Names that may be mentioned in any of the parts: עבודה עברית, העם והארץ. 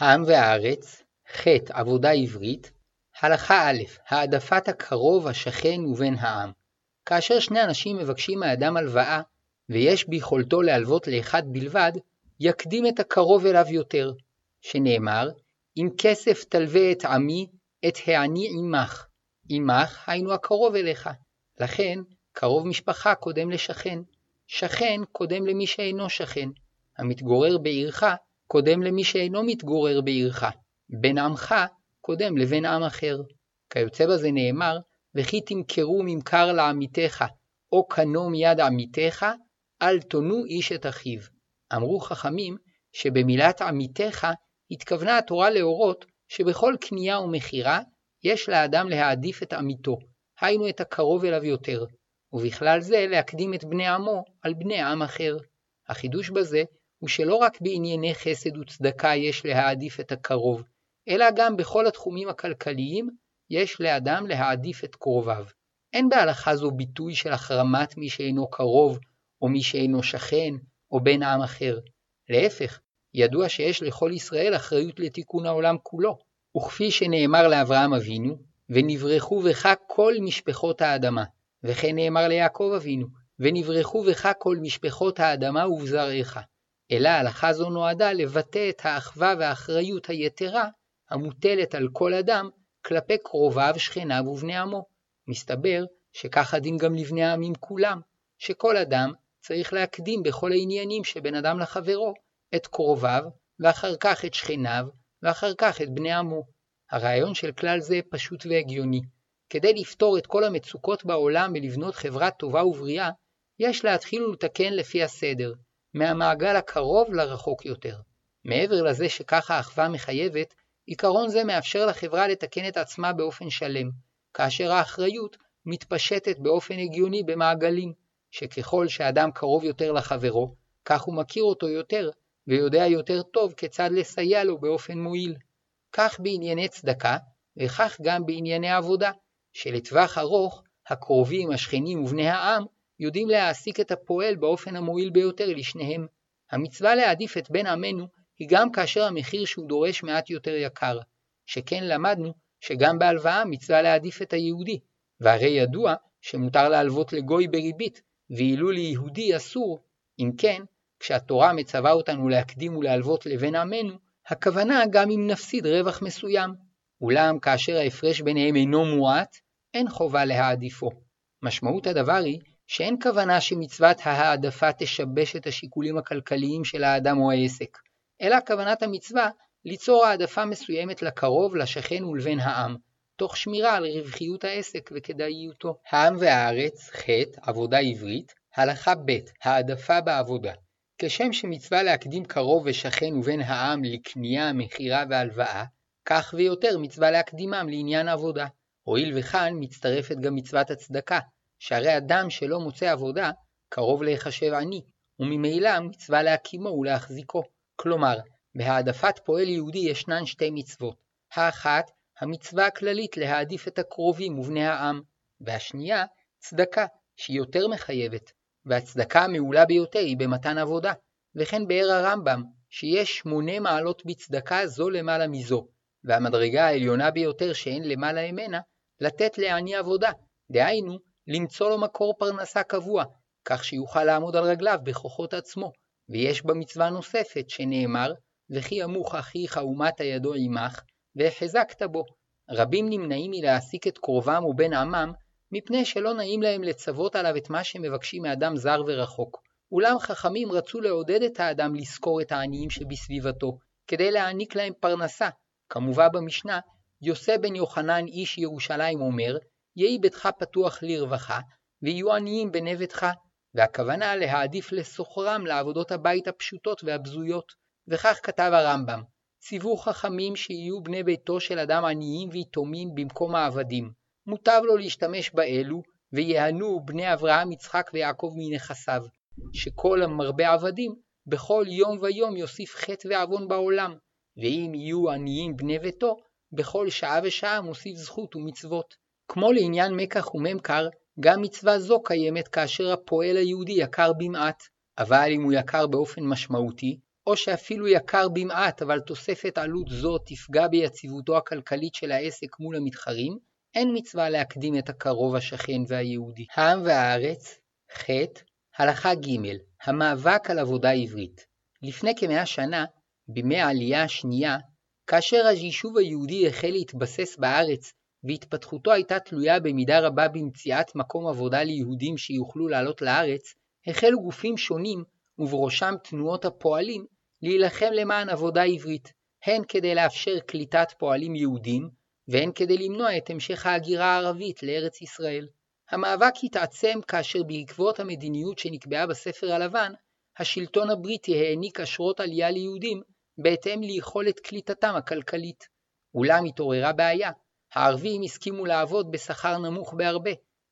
העם והארץ, ח' עבודה עברית, הלכה א', העדפת הקרוב, השכן ובין העם. כאשר שני אנשים מבקשים האדם הלוואה, ויש ביכולתו להלוות לאחד בלבד, יקדים את הקרוב אליו יותר, שנאמר, אם כסף תלווה את עמי, את העני עמך. עמך היינו הקרוב אליך. לכן, קרוב משפחה קודם לשכן. שכן קודם למי שאינו שכן. המתגורר בעירך קודם למי שאינו מתגורר בעירך. בין עמך קודם לבין עם אחר. כיוצא בזה נאמר, וכי תמכרו ממכר לעמיתך, או קנו מיד עמיתך, אל תונו איש את אחיו. אמרו חכמים שבמילת עמיתך התכוונה התורה להורות שבכל קנייה ומחירה יש לאדם להעדיף את עמיתו, היינו את הקרוב אליו יותר, ובכלל זה להקדים את בני עמו על בני עם אחר. החידוש בזה הוא שלא רק בענייני חסד וצדקה יש להעדיף את הקרוב, אלא גם בכל התחומים הכלכליים יש לאדם להעדיף את קרוביו. אין בהלכה זו ביטוי של החרמת מי שאינו קרוב, או מי שאינו שכן, או בן עם אחר. להפך, ידוע שיש לכל ישראל אחריות לתיקון העולם כולו. וכפי שנאמר לאברהם אבינו, ונברחו בך כל משפחות האדמה. וכן נאמר ליעקב אבינו, ונברחו בך כל משפחות האדמה ובזרעך. אלא הלכה זו נועדה לבטא את האחווה והאחריות היתרה, המוטלת על כל אדם, כלפי קרוביו, שכניו ובני עמו. מסתבר שכך הדין גם לבני העמים כולם, שכל אדם צריך להקדים בכל העניינים שבין אדם לחברו, את קרוביו, ואחר כך את שכניו, ואחר כך את בני עמו. הרעיון של כלל זה פשוט והגיוני. כדי לפתור את כל המצוקות בעולם ולבנות חברה טובה ובריאה, יש להתחיל ולתקן לפי הסדר, מהמעגל הקרוב לרחוק יותר. מעבר לזה שכך האחווה מחייבת, עיקרון זה מאפשר לחברה לתקן את עצמה באופן שלם, כאשר האחריות מתפשטת באופן הגיוני במעגלים, שככל שאדם קרוב יותר לחברו, כך הוא מכיר אותו יותר ויודע יותר טוב כיצד לסייע לו באופן מועיל. כך בענייני צדקה, וכך גם בענייני עבודה, שלטווח ארוך, הקרובים, השכנים ובני העם, יודעים להעסיק את הפועל באופן המועיל ביותר לשניהם. המצווה להעדיף את בן עמנו היא גם כאשר המחיר שהוא דורש מעט יותר יקר, שכן למדנו שגם בהלוואה מצווה להעדיף את היהודי, והרי ידוע שמותר להלוות לגוי בריבית, ואילו ליהודי אסור. אם כן, כשהתורה מצווה אותנו להקדים ולהלוות לבין עמנו, הכוונה גם אם נפסיד רווח מסוים. אולם כאשר ההפרש ביניהם אינו מועט, אין חובה להעדיפו. משמעות הדבר היא שאין כוונה שמצוות ההעדפה תשבש את השיקולים הכלכליים של האדם או העסק, אלא כוונת המצווה ליצור העדפה מסוימת לקרוב, לשכן ולבין העם, תוך שמירה על רווחיות העסק וכדאיותו. העם והארץ, ח' עבודה עברית, הלכה ב' העדפה בעבודה. כשם שמצווה להקדים קרוב ושכן ובין העם לקנייה, מחירה והלוואה, כך ויותר מצווה להקדימם לעניין עבודה. הואיל וכאן מצטרפת גם מצוות הצדקה, שהרי אדם שלא מוצא עבודה, קרוב להיחשב עני, וממילא מצווה להקימו ולהחזיקו. כלומר, בהעדפת פועל יהודי ישנן שתי מצוות. האחת, המצווה הכללית להעדיף את הקרובים ובני העם, והשנייה, צדקה, שהיא יותר מחייבת. והצדקה המעולה ביותר היא במתן עבודה, וכן באר הרמב"ם, שיש 8 מעלות בצדקה זו למעלה מזו, והמדרגה העליונה ביותר שאין למעלה ממנה, לתת לעני עבודה, דהיינו, למצוא לו מקור פרנסה קבוע, כך שיוכל לעמוד על רגליו בכוחות עצמו, ויש במצווה נוספת שנאמר, וכי אמוך אחיך ומטה ידו עמך, והחזקת בו. רבים נמנעים מלהעסיק את קרובם ובין עמם, מפני שלא נעים להם לצוות עליו את מה שמבקשים מאדם זר ורחוק. אולם חכמים רצו לעודד את האדם לזכור את העניים שבסביבתו, כדי להעניק להם פרנסה. כמובן במשנה, יוסף בן יוחנן איש ירושלים אומר, יהי ביתך פתוח לרווחה, ויהיו עניים בנבטך, והכוונה להעדיף לסוחרם לעבודות הבית הפשוטות והבזויות. וכך כתב הרמב"ם, ציוו חכמים שיהיו בני ביתו של אדם עניים ויתומים במקום העבדים. מוטב לו להשתמש באלו, ויהנו בני אברהם, יצחק ויעקב מנכסיו, שכל המרבה עבדים, בכל יום ויום יוסיף חטא ועוון בעולם, ואם יהיו עניים בני ביתו, בכל שעה ושעה מוסיף זכות ומצוות. כמו לעניין מקח וממכר, גם מצווה זו קיימת כאשר הפועל היהודי יקר במעט, אבל אם הוא יקר באופן משמעותי, או שאפילו יקר במעט, אבל תוספת עלות זו תפגע ביציבותו הכלכלית של העסק מול המתחרים, אין מצווה להקדים את הקרוב השכן והיהודי. העם והארץ, ח' הלכה ג' המאבק על עבודה עברית. לפני כ100 שנה, בימי העלייה השנייה, כאשר היישוב היהודי החל להתבסס בארץ, והתפתחותו הייתה תלויה במידה רבה במציאת מקום עבודה ליהודים שיוכלו לעלות לארץ, החלו גופים שונים, ובראשם תנועות הפועלים, להילחם למען עבודה עברית, הן כדי לאפשר קליטת פועלים יהודים, והן כדי למנוע את המשך ההגירה הערבית לארץ ישראל. המאבק התעצם כאשר בעקבות המדיניות שנקבעה בספר הלבן, השלטון הבריטי העניק אשרות עלייה ליהודים, בהתאם ליכולת קליטתם הכלכלית. אולם התעוררה בעיה, הערבים הסכימו לעבוד בשכר נמוך בהרבה,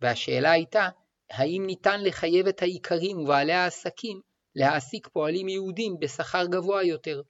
והשאלה הייתה, האם ניתן לחייב את העיקרים ובעלי העסקים להעסיק פועלים יהודים בשכר גבוה יותר.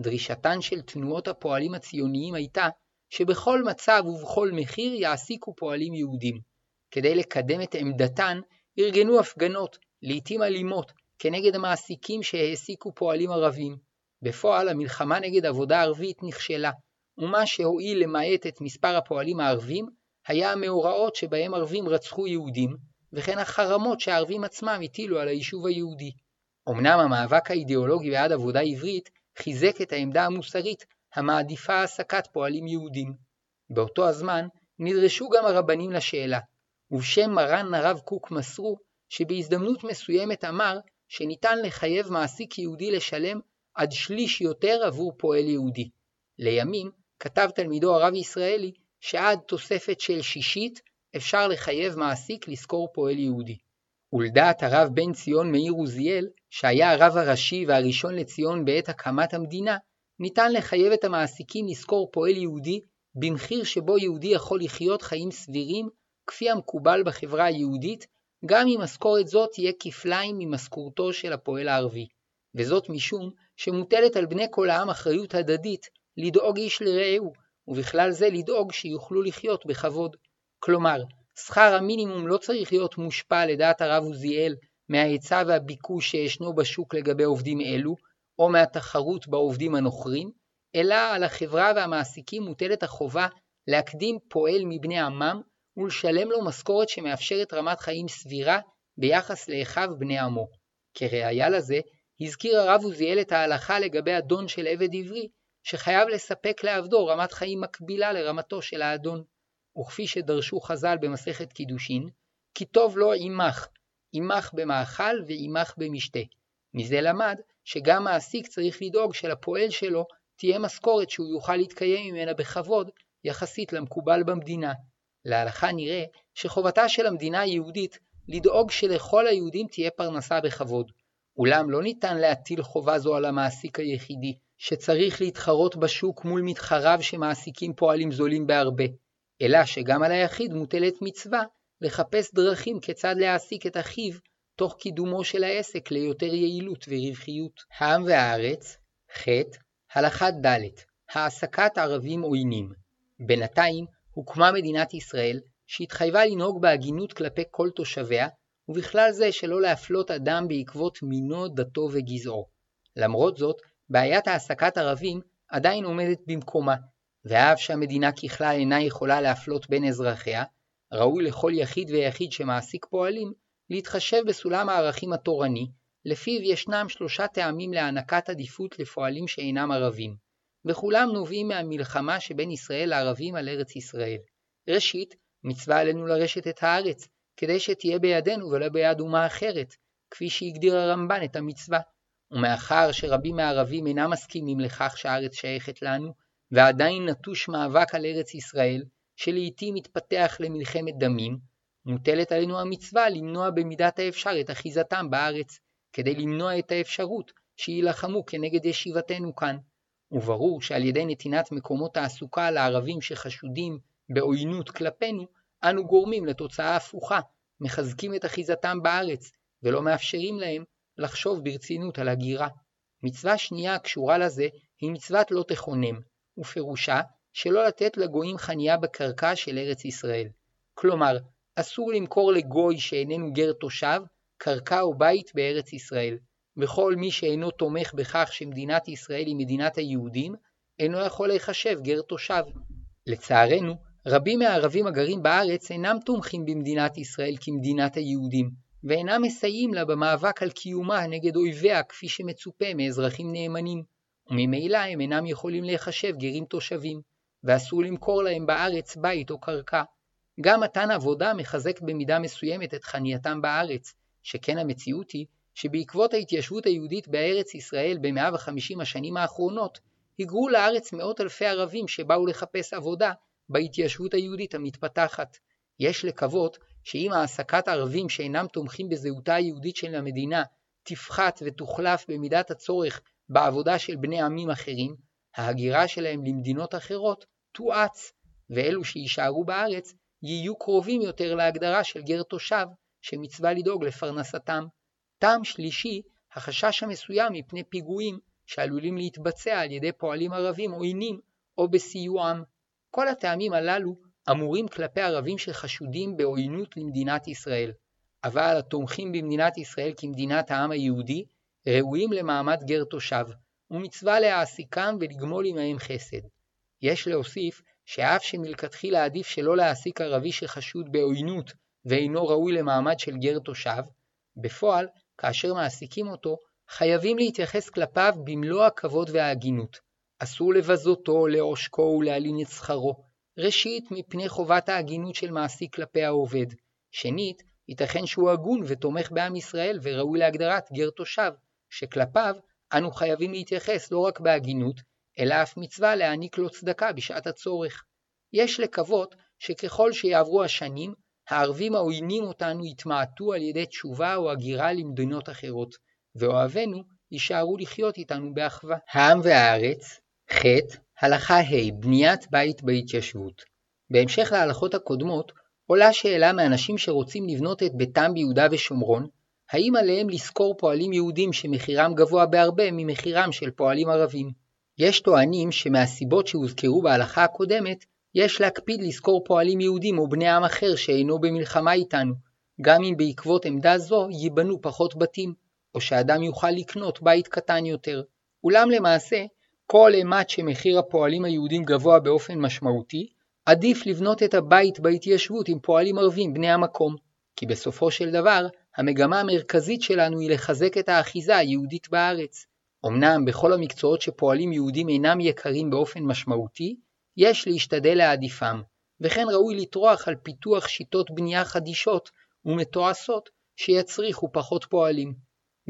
דרישתן של תנועות הפועלים הציוניים הייתה, שבכל מצב ובכל מחיר יעסיקו פועלים יהודים. כדי לקדם את עמדתן, ארגנו הפגנות, לעתים אלימות, כנגד המעסיקים שהעסיקו פועלים ערבים. בפועל, המלחמה נגד עבודה ערבית נכשלה, ומה שהועיל למעט את מספר הפועלים הערבים, היה המאורעות שבהם ערבים רצחו יהודים, וכן החרמות שהערבים עצמם הטילו על היישוב היהודי. אמנם המאבק האידיאולוגי בעד עבודה עברית חיזק את העמדה המוסרית המעדיפה העסקת פועלים יהודים. באותו הזמן נדרשו גם הרבנים לשאלה, ובשם מרן הרב קוק מסרו שבהזדמנות מסוימת אמר שניתן לחייב מעסיק יהודי לשלם עד שליש יותר עבור פועל יהודי. לימים כתב תלמידו הרב ישראלי שעד תוספת של שישית אפשר לחייב מעסיק לשכור פועל יהודי. ולדעת הרב בן ציון מאיר עוזיאל, שהיה הרב הראשי והראשון לציון בעת הקמת המדינה, ניתן לחייב את המעסיקים לשכור פועל יהודי במחיר שבו יהודי יכול לחיות חיים סבירים, כפי המקובל בחברה היהודית, גם אם משכורת זאת תהיה כפליים ממשכורתו של הפועל הערבי. וזאת משום שמוטלת על בני כל העם אחריות הדדית לדאוג איש לרעהו, ובכלל זה לדאוג שיוכלו לחיות בכבוד. כלומר, שכר המינימום לא צריך להיות מושפע לדעת הרב עוזיאל מההיצע והביקוש שישנו בשוק לגבי עובדים אלו, או מהתחרות בעובדים הנוכרים, אלא על החברה והמעסיקים מוטלת החובה להקדים פועל מבני עמם, ולשלם לו משכורת שמאפשרת רמת חיים סבירה ביחס לאחיו בני עמו. כראיה לזה, הזכיר הרב עוזיאל את ההלכה לגבי אדון של עבד עברי, שחייב לספק לעבדו רמת חיים מקבילה לרמתו של האדון. וכפי שדרשו חז"ל במסכת קידושין, כי טוב לו עימך, עימך במאכל ועימך במשתה. מזה למד שגם מעסיק צריך לדאוג שלפועל שלו תהיה משכורת שהוא יוכל להתקיים ממנה בכבוד יחסית למקובל במדינה. להלכה נראה שחובתה של המדינה היהודית לדאוג שלכל היהודים תהיה פרנסה בכבוד. אולם לא ניתן להטיל חובה זו על המעסיק היחידי, שצריך להתחרות בשוק מול מתחריו שמעסיקים פועלים זולים בהרבה. אלא שגם על היחיד מוטלת מצווה לחפש דרכים כיצד להעסיק את אחיו, תוך קידומו של העסק ליותר יעילות ורווחיות. העם והארץ, ח' הלכה ד' העסקת ערבים עוינים. בינתיים הוקמה מדינת ישראל שהתחייבה לנהוג בהגינות כלפי כל תושביה, ובכלל זה שלא להפלות אדם בעקבות מינו, דתו וגזעו. למרות זאת, בעיית העסקת ערבים עדיין עומדת במקומה, ואף שהמדינה ככלל אינה יכולה להפלות בין אזרחיה, ראוי לכל יחיד ויחיד שמעסיק פועלים להתחשב בסולם הערכים התורני, לפיו ישנם 3 טעמים להענקת עדיפות לפועלים שאינם ערבים, וכולם נובעים מהמלחמה שבין ישראל לערבים על ארץ ישראל. ראשית, מצווה עלינו לרשת את הארץ, כדי שתהיה בידינו ולא ביד אומה אחרת, כפי שהגדיר הרמב"ן את המצווה. ומאחר שרבים מהערבים אינם מסכימים לכך שהארץ שייכת לנו, ועדיין נטוש מאבק על ארץ ישראל, שלעיתים מתפתח למלחמת דמים, מוטלת עלינו המצווה למנוע במידת האפשר את אחיזתם בארץ, כדי למנוע את האפשרות שילחמו כנגד ישיבתנו כאן. וברור שעל ידי נתינת מקומות תעסוקה לערבים שחשודים בעוינות כלפינו, אנו גורמים לתוצאה הפוכה, מחזקים את אחיזתם בארץ, ולא מאפשרים להם לחשוב ברצינות על הגירה. מצווה שנייה הקשורה לזה היא מצוות לא תכונם, ופירושה שלא לתת לגויים חנייה בקרקע של ארץ ישראל. כלומר, אסור למכור לגוי שאיננו גר תושב, קרקע או בית בארץ ישראל, וכל מי שאינו תומך בכך שמדינת ישראל היא מדינת היהודים, אינו יכול להיחשב גר תושב. לצערנו, רבים מהערבים הגרים בארץ אינם תומכים במדינת ישראל כמדינת היהודים, ואינם מסייעים לה במאבק על קיומה נגד אויביה כפי שמצופה מאזרחים נאמנים, וממילא הם אינם יכולים להיחשב גרים תושבים, ואסור למכור להם בארץ בית או קרקע. גם מתן עבודה מחזק במידה מסוימת את חנייתם בארץ, שכן המציאות היא שבעקבות ההתיישבות היהודית בארץ ישראל ב-150 השנים האחרונות, היגרו לארץ מאות אלפי ערבים שבאו לחפש עבודה בהתיישבות היהודית המתפתחת. יש לקוות שאם העסקת ערבים שאינם תומכים בזהותה היהודית של המדינה תפחת ותוחלף במידת הצורך בעבודה של בני עמים אחרים, ההגירה שלהם למדינות אחרות תואץ, ואלו שישארו בארץ יהיו קרובים יותר להגדרה של גר תושב שמצווה לדאוג לפרנסתם. טעם שלישי, החשש המסוים מפני פיגועים שעלולים להתבצע על ידי פועלים ערבים עוינים או בסיועם. כל הטעמים הללו אמורים כלפי ערבים שחשודים בעוינות למדינת ישראל, אבל התומכים במדינת ישראל כמדינת העם היהודי ראויים למעמד גר תושב, ומצווה להעסיקם ולגמול עמהם חסד. יש להוסיף שאף שמלכתחילה עדיף שלא להעסיק ערבי שחשוד בעוינות ואינו ראוי למעמד של גר תושב, בפועל, כאשר מעסיקים אותו, חייבים להתייחס כלפיו במלוא הכבוד וההגינות. אסור לבזותו, לעושקו ולהלין את שכרו. ראשית, מפני חובת ההגינות של מעסיק כלפי העובד. שנית, ייתכן שהוא הגון ותומך בעם ישראל וראוי להגדרת גר תושב, שכלפיו אנו חייבים להתייחס לא רק בהגינות, אלא אף מצווה להעניק לו צדקה בשעת הצורך. יש לקוות שככל שיעברו השנים, הערבים העוינים אותנו יתמעטו על ידי תשובה או הגירה למדינות אחרות, ואוהבינו יישארו לחיות איתנו באחווה. העם והארץ, ח' הלכה ה' בניית בית בהתיישבות. בהמשך להלכות הקודמות, עולה שאלה מאנשים שרוצים לבנות את ביתם ביהודה ושומרון, האם עליהם לשכור פועלים יהודים שמחירם גבוה בהרבה ממחירם של פועלים ערבים. יש טוענים שמהסיבות שהוזכרו בהלכה הקודמת, יש להקפיד לזכור פועלים יהודים או בני עם אחר שאינו במלחמה איתנו, גם אם בעקבות עמדה זו ייבנו פחות בתים, או שאדם יוכל לקנות בית קטן יותר. אולם למעשה, כל אימת שמחיר הפועלים היהודים גבוה באופן משמעותי, עדיף לבנות את הבית בהתיישבות עם פועלים ערבים בני המקום, כי בסופו של דבר, המגמה המרכזית שלנו היא לחזק את האחיזה היהודית בארץ. אמנם בכל המקצועות שפועלים יהודים אינם יקרים באופן משמעותי, יש להשתדל להעדיפם, וכן ראוי לטרוח על פיתוח שיטות בנייה חדישות ומתועשות שיצריכו פחות פועלים.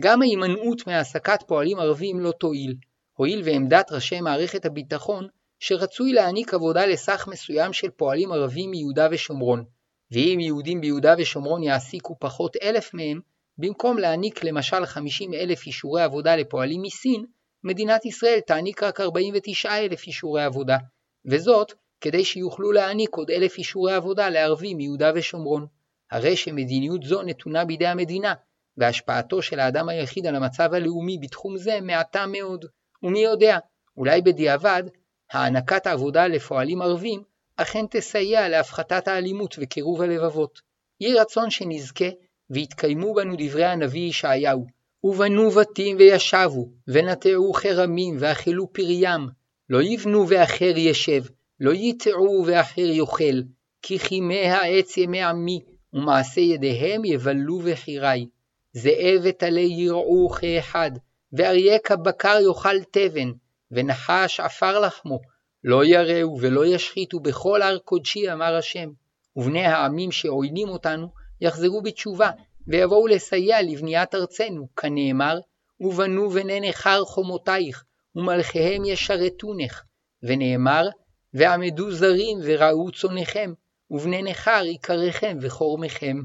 גם ההימנעות מהעסקת פועלים ערבים לא תועיל, הועיל ועמדת ראשי מערכת הביטחון שרצוי להעניק עבודה לסך מסוים של פועלים ערבים מיהודה ושומרון, ואם יהודים ביהודה ושומרון יעסיקו פחות 1,000 מהם, במקום להעניק למשל 50,000 אישורי עבודה לפועלים מסין, מדינת ישראל תעניק רק 49,000 אישורי עבודה, וזאת כדי שיוכלו להעניק עוד 1,000 אישורי עבודה לערבים מיהודה ושומרון. הרי שמדיניות זו נתונה בידי המדינה, והשפעתו של האדם היחיד על המצב הלאומי בתחום זה מעטה מאוד. ומי יודע, אולי בדיעבד, הענקת העבודה לפועלים ערבים אכן תסייע להפחתת האלימות וקירוב הלבבות. יהי רצון שנזכה והתקיימו בנו דברי הנביא ישעיהו, ובנו בתים וישבו, ונטעו חרמים ואכלו פריים, לא יבנו ואחר ישב, לא יטעו ואחר יאכל, כי חימי העץ ימי עמי, ומעשה ידיהם יבלו וחירי. זאב וטלה ירעו כאחד, ואריה כבקר יאכל תבן, ונחש עפר לחמו, לא יראו ולא ישחיתו בכל הר קודשי, אמר השם. ובני העמים שעוינים אותנו יחזרו בתשובה, ויבואו לסייע לבניית ארצנו, כנאמר, ובנו וננחר חומותייך, ומלכיהם ישרתונך, ונאמר, ועמדו זרים וראו צונכם, ובני נכר יקריכם וחורמכם.